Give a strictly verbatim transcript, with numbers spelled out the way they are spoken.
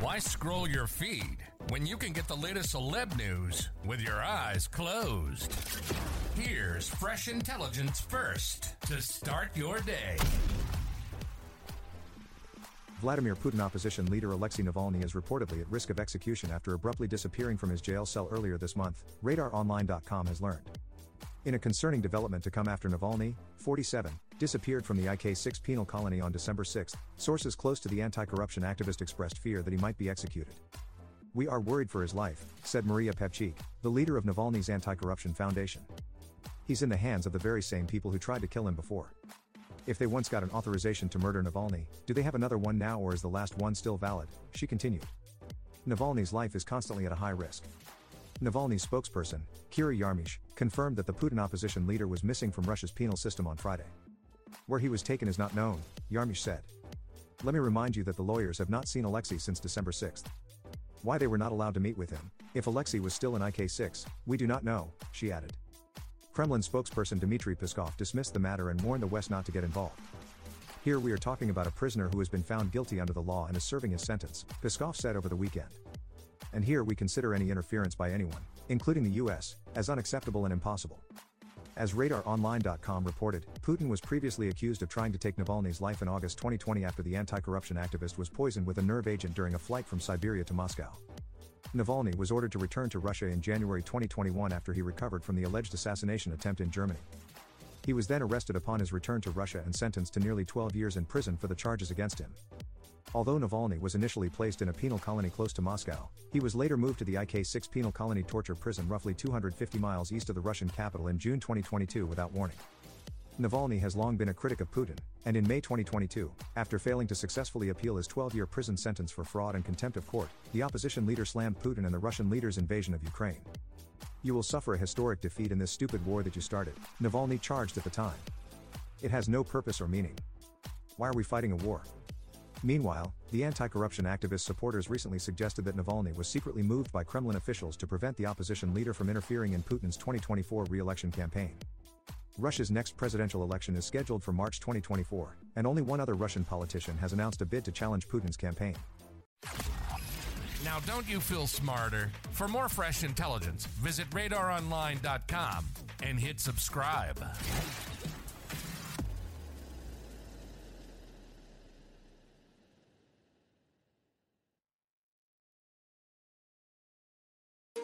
Why scroll your feed when you can get the latest celeb news with your eyes closed? Here's fresh intelligence first to start your day. Vladimir Putin opposition leader Alexei Navalny is reportedly at risk of execution after abruptly disappearing from his jail cell earlier this month, Radar Online dot com has learned. In a concerning development to come after Navalny, forty-seven, disappeared from the I K six penal colony on December sixth, sources close to the anti-corruption activist expressed fear that he might be executed. "We are worried for his life," said Maria Pepchik, the leader of Navalny's anti-corruption foundation. "He's in the hands of the very same people who tried to kill him before. If they once got an authorization to murder Navalny, do they have another one now, or is the last one still valid?" she continued. "Navalny's life is constantly at a high risk." Navalny's spokesperson, Kira Yarmish, confirmed that the Putin opposition leader was missing from Russia's penal system on Friday. "Where he was taken is not known," Yarmish said. "Let me remind you that the lawyers have not seen Alexei since December sixth. Why they were not allowed to meet with him, if Alexei was still in I K six, we do not know," she added. Kremlin spokesperson Dmitry Peskov dismissed the matter and warned the West not to get involved. "Here we are talking about a prisoner who has been found guilty under the law and is serving his sentence," Peskov said over the weekend. "And here we consider any interference by anyone, including the U S, as unacceptable and impossible." As Radar Online dot com reported, Putin was previously accused of trying to take Navalny's life in August twenty twenty after the anti-corruption activist was poisoned with a nerve agent during a flight from Siberia to Moscow. Navalny was ordered to return to Russia in January twenty twenty-one after he recovered from the alleged assassination attempt in Germany. He was then arrested upon his return to Russia and sentenced to nearly twelve years in prison for the charges against him. Although Navalny was initially placed in a penal colony close to Moscow, he was later moved to the I K six penal colony torture prison roughly two hundred fifty miles east of the Russian capital in June twenty twenty-two without warning. Navalny has long been a critic of Putin, and in May twenty twenty-two, after failing to successfully appeal his twelve-year prison sentence for fraud and contempt of court, the opposition leader slammed Putin and the Russian leader's invasion of Ukraine. "You will suffer a historic defeat in this stupid war that you started," Navalny charged at the time. "It has no purpose or meaning. Why are we fighting a war?" Meanwhile, the anti-corruption activist supporters recently suggested that Navalny was secretly moved by Kremlin officials to prevent the opposition leader from interfering in Putin's twenty twenty-four re-election campaign. Russia's next presidential election is scheduled for March twenty twenty-four, and only one other Russian politician has announced a bid to challenge Putin's campaign. Now, don't you feel smarter? For more fresh intelligence, visit Radar Online dot com and hit subscribe.